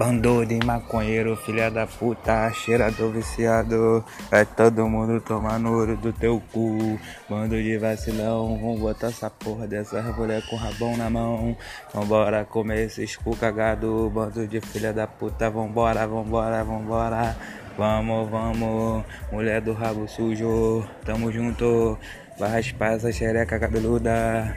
Bando de maconheiro, filha da puta, cheirador viciado, é todo mundo tomando ouro do teu cu. Bando de vacilão, vão botar essa porra dessas mulher com rabão na mão. Vambora comer esses cu cagado, bando de filha da puta, vambora, vambora, vambora. Vamos, vamos, mulher do rabo sujo, tamo junto, vai raspar essa xereca cabeluda.